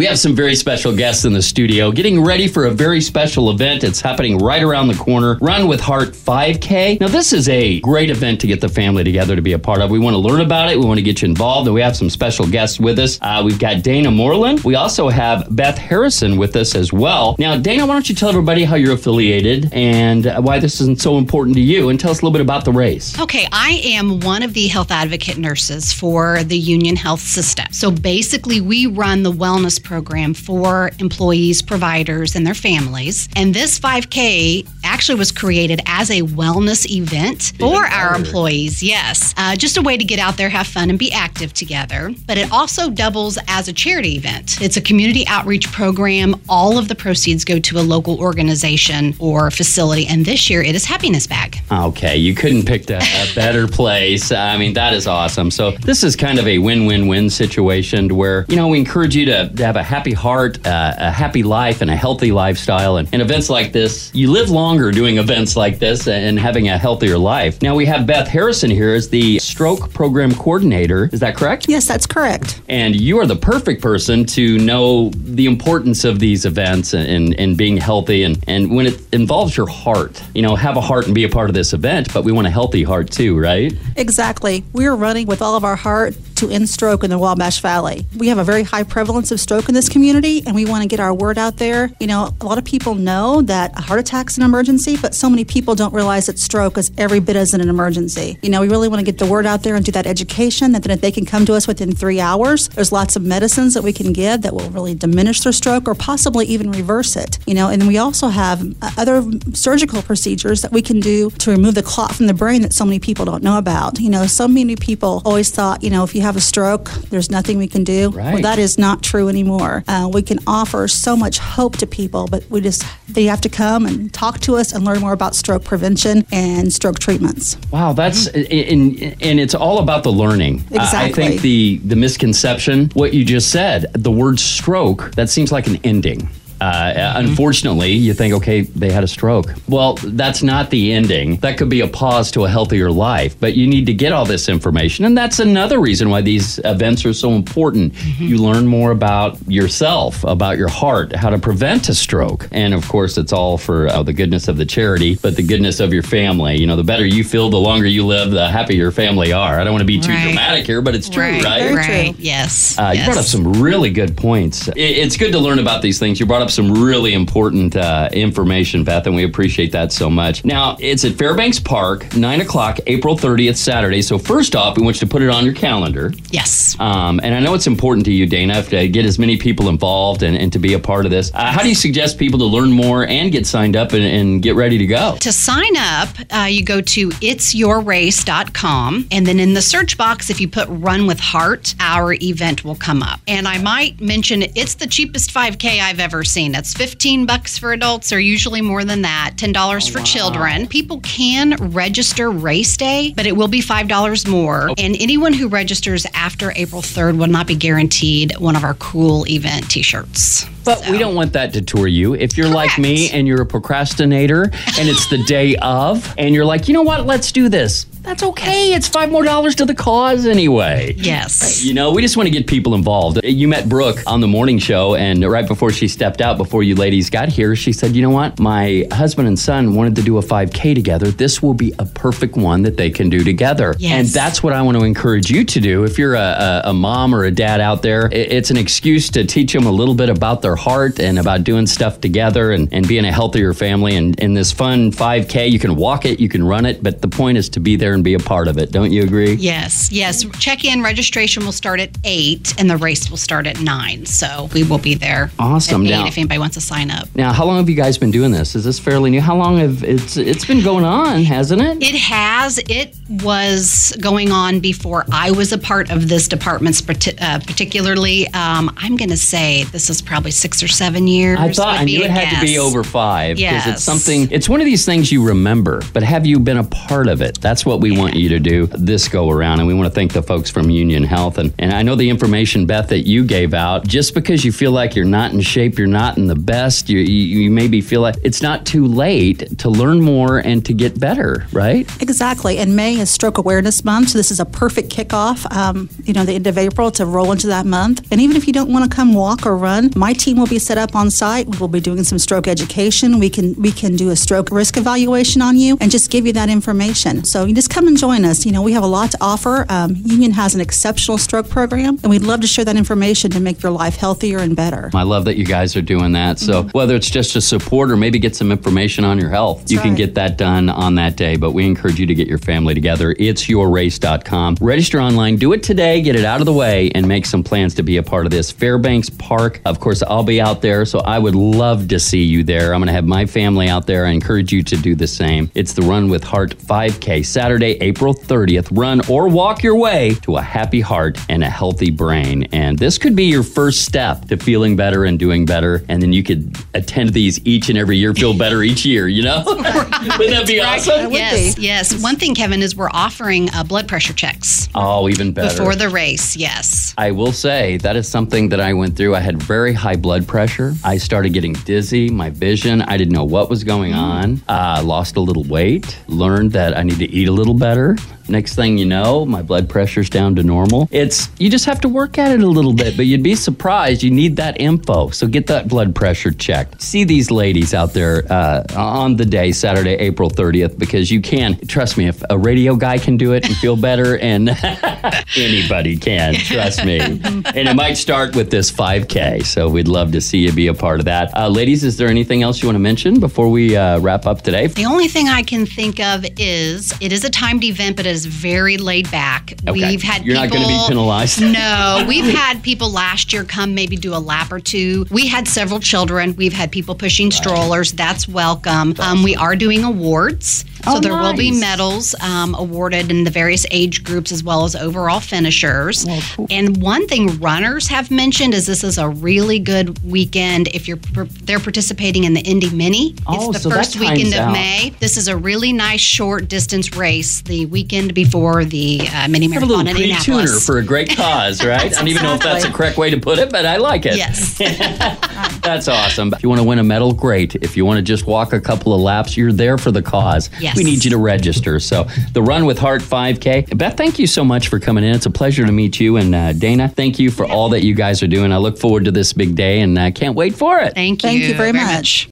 We have some very special guests in the studio getting ready for a very special event. It's happening right around the corner. Run with Heart 5K. Now, this is a great event to get the family together to be a part of. We want to learn about it. We want to get you involved. And we have some special guests with us. We've got Dana Moreland. We also have Beth Harrison with us as well. Now, Dana, why don't you tell everybody how you're affiliated and why this isn't so important to you, and tell us a little bit about the race. Okay, I am one of the health advocate nurses for the Union Health System. So basically, we run the wellness program for employees, providers, and their families. And this 5K actually was created as a wellness event for our employees, yes. Just a way to get out there, have fun, and be active together. But it also doubles as a charity event. It's a community outreach program. All of the proceeds go to a local organization or facility. And this year, it is Happiness Bag. Okay, you couldn't pick a better place. I mean, that is awesome. So this is kind of a win-win-win situation where, you know, we encourage you to have a happy heart, a happy life, and a healthy lifestyle. And events like this, you live longer doing events like this and having a healthier life. Now, we have Beth Harrison here as the stroke program coordinator. Is that correct? Yes, that's correct. And you are the perfect person to know the importance of these events and being healthy. And when it involves your heart, you know, have a heart and be a part of this event, but we want a healthy heart too, right? Exactly. We're running with all of our heart to end stroke in the Wabash Valley. We have a very high prevalence of stroke in this community, and we want to get our word out there. You know, a lot of people know that a heart attack's an emergency, but so many people don't realize that stroke is every bit as an emergency. You know, we really want to get the word out there and do that education, that then if they can come to us within 3 hours, there's lots of medicines that we can give that will really diminish their stroke or possibly even reverse it. You know, and we also have other surgical procedures that we can do to remove the clot from the brain that so many people don't know about. You know, so many people always thought, you know, if you have a stroke, there's nothing we can do. Right. Well, that is not true anymore. We can offer so much hope to people, but they have to come and talk to us and learn more about stroke prevention and stroke treatments. Wow, that's and it's all about the learning. Exactly. I think the misconception, what you just said, the word stroke, that seems like an ending. Unfortunately, you think, okay, they had a stroke. Well, that's not the ending. That could be a pause to a healthier life, but you need to get all this information. And that's another reason why these events are so important. Mm-hmm. You learn more about yourself, about your heart, how to prevent a stroke. And of course, it's all for the goodness of the charity, but the goodness of your family. You know, the better you feel, the longer you live, the happier your family are. I don't want to be too dramatic here, but it's true, right? Very true. Yes. You brought up some really good points. It's good to learn about these things. You brought up some really important information, Beth, and we appreciate that so much. Now, it's at Fairbanks Park, 9 o'clock, April 30th, Saturday. So first off, we want you to put it on your calendar. Yes. And I know it's important to you, Dana, to get as many people involved and to be a part of this. How do you suggest people to learn more and get signed up and get ready to go? To sign up, you go to itsyourrace.com, and then in the search box, if you put Run with Heart, our event will come up. And I might mention it's the cheapest 5K I've ever seen. That's $15 for adults, or usually more than that, $10 for children. People can register race day, but it will be $5 more. Okay. And anyone who registers after April 3rd will not be guaranteed one of our cool event t-shirts. But we don't want that to tour you. If you're like me and you're a procrastinator and it's the day of and you're like, you know what, let's do this. That's okay. It's $5 more to the cause anyway. Yes. You know, we just want to get people involved. You met Brooke on the morning show, and right before she stepped out, before you ladies got here, she said, you know what? My husband and son wanted to do a 5K together. This will be a perfect one that they can do together. Yes. And that's what I want to encourage you to do. If you're a mom or a dad out there, it's an excuse to teach them a little bit about their heart and about doing stuff together and being a healthier family. And in this fun 5K, you can walk it, you can run it, but the point is to be there and be a part of it. Don't you agree? Yes. Check-in registration will start at 8 and the race will start at 9. So we will be there. Awesome. Now, if anybody wants to sign up. Now, how long have you guys been doing this? Is this fairly new? How long have it's been going on, hasn't it? It has. It was going on before I was a part of this department's particularly. I'm going to say this is probably 6 or 7 years. I thought I knew it had to be over 5 because it's something. It's one of these things you remember, but have you been a part of it? That's what what we want you to do this go around. And we want to thank the folks from Union Health. And I know the information, Beth, that you gave out, just because you feel like you're not in shape, you're not in the best, you maybe feel like it's not too late to learn more and to get better, right? Exactly. And May is Stroke Awareness Month, so this is a perfect kickoff, the end of April to roll into that month. And even if you don't want to come walk or run, my team will be set up on site. We'll be doing some stroke education. We can do a stroke risk evaluation on you and just give you that information. So you just come and join us. You know, we have a lot to offer. Union has an exceptional stroke program, and we'd love to share that information to make your life healthier and better. I love that you guys are doing that. So whether it's just a support or maybe get some information on your health, That's you can get that done on that day. But we encourage you to get your family together. Itsyourrace.com. Register online. Do it today. Get it out of the way and make some plans to be a part of this. Fairbanks Park. Of course, I'll be out there, so I would love to see you there. I'm going to have my family out there. I encourage you to do the same. It's the Run with Heart 5K, Saturday, April 30th. Run or walk your way to a happy heart and a healthy brain. And this could be your first step to feeling better and doing better. And then you could attend these each and every year, feel better each year, you know? Right. Wouldn't that be awesome? Yes. One thing, Kevin, is we're offering blood pressure checks. Oh, even better. Before the race, yes. I will say that is something that I went through. I had very high blood pressure. I started getting dizzy, my vision. I didn't know what was going on. Lost a little weight, learned that I need to eat a little better. Next thing you know, my blood pressure's down to normal. You just have to work at it a little bit, but you'd be surprised. You need that info. So get that blood pressure checked. See these ladies out there on the day, Saturday, April 30th, because you can. Trust me, if a radio guy can do it and feel better, and anybody can, trust me. And it might start with this 5K. So we'd love to see you be a part of that. Ladies, is there anything else you want to mention before we wrap up today? The only thing I can think of is it is a timed event, but it is very laid back. Okay. You're not going to be penalized. No, we've had people last year come maybe do a lap or two. We had several children. We've had people pushing strollers. That's welcome. We are doing awards. So there will be medals awarded in the various age groups as well as overall finishers. Oh, cool. And one thing runners have mentioned is this is a really good weekend if they're participating in the Indy Mini. It's the first weekend of May. This is a really nice short distance race. The weekend before the mini marathon in Indianapolis. A little pre-tuner for a great cause, right? I don't even know if that's the correct way to put it, but I like it. Yes. That's awesome. If you want to win a medal, great. If you want to just walk a couple of laps, you're there for the cause. Yes. We need you to register. So the Run with Heart 5K. Beth, thank you so much for coming in. It's a pleasure to meet you. And Dana, thank you for all that you guys are doing. I look forward to this big day, and I can't wait for it. Thank you very much.